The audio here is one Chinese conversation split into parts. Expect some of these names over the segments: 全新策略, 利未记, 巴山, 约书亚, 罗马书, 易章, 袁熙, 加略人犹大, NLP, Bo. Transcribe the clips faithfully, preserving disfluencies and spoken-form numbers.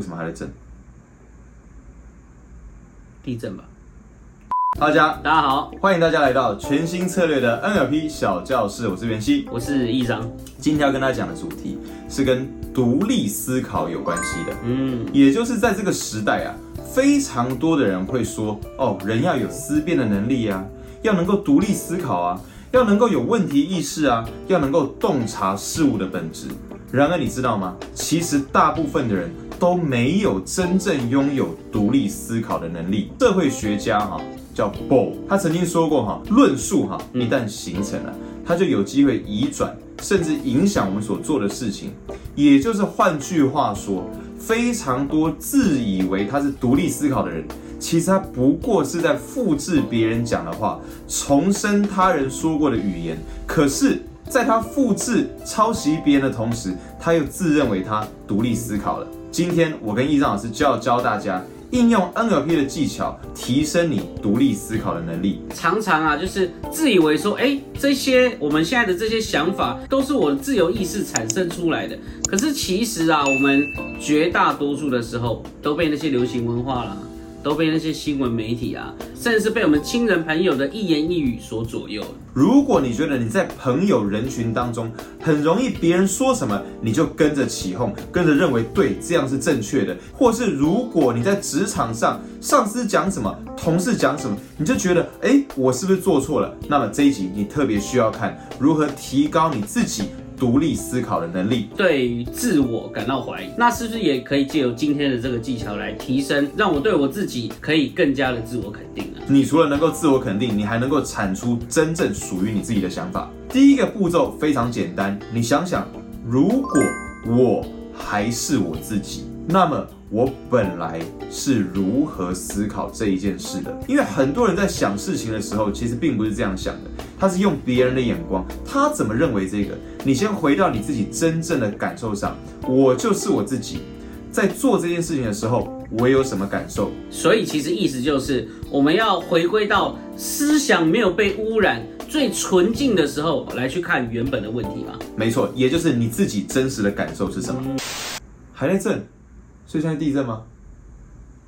为什么还在震？地震吧。大家大家好，欢迎大家来到全新策略的 N L P 小教室，我是袁熙，我是易章。今天要跟大家讲的主题是跟独立思考有关系的，嗯，也就是在这个时代啊，非常多的人会说，哦，人要有思辨的能力啊，要能够独立思考啊，要能够有问题意识啊，要能够洞察事物的本质。然而你知道吗？其实大部分的人都没有真正拥有独立思考的能力。社会学家哈、啊、叫 Bo， 他曾经说过哈、啊，论述哈、啊、一旦形成了，他就有机会移转，甚至影响我们所做的事情。也就是换句话说，非常多自以为他是独立思考的人，其实他不过是在复制别人讲的话，重申他人说过的语言。可是在他复制抄袭别人的同时，他又自认为他独立思考了。今天我跟易章老师就要教大家应用 N L P 的技巧，提升你独立思考的能力。常常啊，就是自以为说，哎，这些我们现在的这些想法都是我的自由意识产生出来的。可是其实啊，我们绝大多数的时候都被那些流行文化啦，都被那些新闻媒体啊，甚至是被我们亲人朋友的一言一语所左右。如果你觉得你在朋友人群当中很容易别人说什么你就跟着起哄，跟着认为对这样是正确的，或是如果你在职场上上司讲什么同事讲什么你就觉得哎，我是不是做错了，那么这一集你特别需要看如何提高你自己独立思考的能力，对于自我感到怀疑，那是不是也可以借由今天的这个技巧来提升，让我对我自己可以更加的自我肯定呢？你除了能够自我肯定，你还能够产出真正属于你自己的想法。第一个步骤非常简单，你想想，如果我还是我自己，那么我本来是如何思考这一件事的？因为很多人在想事情的时候，其实并不是这样想的，他是用别人的眼光，他怎么认为这个？你先回到你自己真正的感受上，我就是我自己，在做这件事情的时候，我有什么感受？所以其实意思就是，我们要回归到思想没有被污染、最纯净的时候来去看原本的问题吧。没错，也就是你自己真实的感受是什么？嗯、还在震。所以现在地震吗？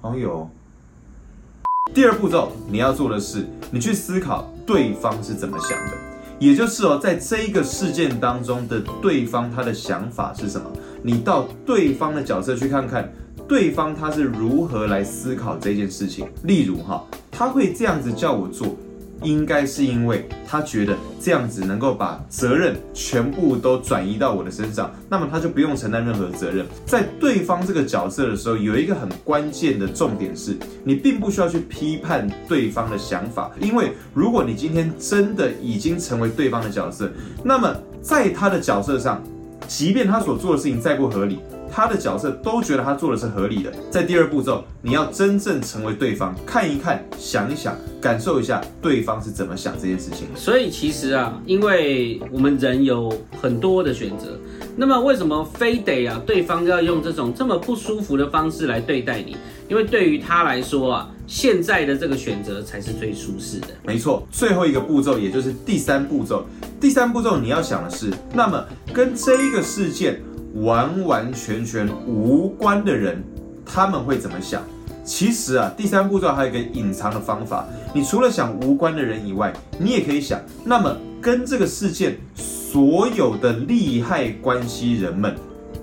好像有。第二步骤你要做的是，你去思考对方是怎么想的，也就是哦，在这一个事件当中的对方他的想法是什么？你到对方的角色去看看，对方他是如何来思考这件事情。例如哈，他会这样子叫我做，应该是因为他觉得这样子能够把责任全部都转移到我的身上，那么他就不用承担任何责任。在对方这个角色的时候，有一个很关键的重点是，你并不需要去批判对方的想法，因为如果你今天真的已经成为对方的角色，那么在他的角色上，即便他所做的事情再不合理，他的角色都觉得他做的是合理的。在第二步骤，你要真正成为对方，看一看，想一想，感受一下对方是怎么想这件事情。所以其实啊，因为我们人有很多的选择，那么为什么非得啊对方要用这种这么不舒服的方式来对待你？因为对于他来说啊，现在的这个选择才是最舒适的。没错，最后一个步骤也就是第三步骤。第三步骤你要想的是，那么跟这一个事件完完全全无关的人，他们会怎么想？其实啊，第三步骤还有一个隐藏的方法。你除了想无关的人以外，你也可以想，那么跟这个事件所有的利害关系人们，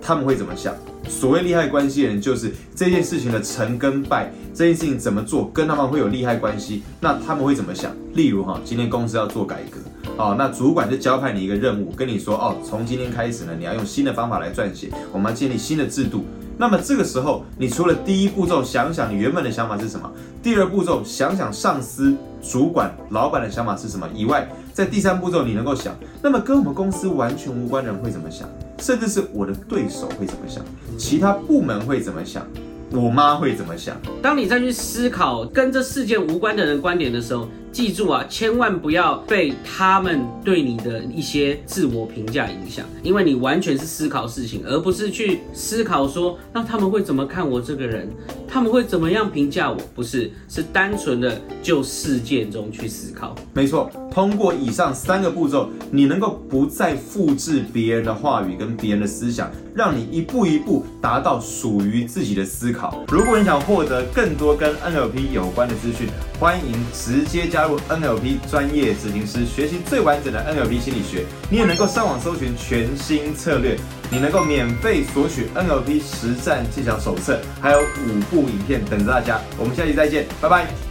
他们会怎么想？所谓利害关系人，就是这件事情的成跟败，这件事情怎么做，跟他们会有利害关系，那他们会怎么想？例如哈，今天公司要做改革。哦，那主管就交派你一个任务，跟你说哦，从今天开始呢，你要用新的方法来撰写，我们要建立新的制度。那么这个时候，你除了第一步骤想想你原本的想法是什么，第二步骤想想上司、主管、老板的想法是什么以外，在第三步骤你能够想，那么跟我们公司完全无关的人会怎么想，甚至是我的对手会怎么想，其他部门会怎么想。我妈会怎么想？当你再去思考跟这事件无关的人观点的时候，记住啊，千万不要被他们对你的一些自我评价影响，因为你完全是思考事情，而不是去思考说，那他们会怎么看我这个人，他们会怎么样评价我，不是，是单纯的就事件中去思考。没错，通过以上三个步骤，你能够不再复制别人的话语跟别人的思想，让你一步一步达到属于自己的思考。如果你想获得更多跟 N L P 有关的资讯，欢迎直接加入 N L P 专业执行师，学习最完整的 N L P 心理学。你也能够上网搜寻全新策略，你能够免费索取 N L P 实战技巧手册，还有五部影片等着大家。我们下期再见，拜拜。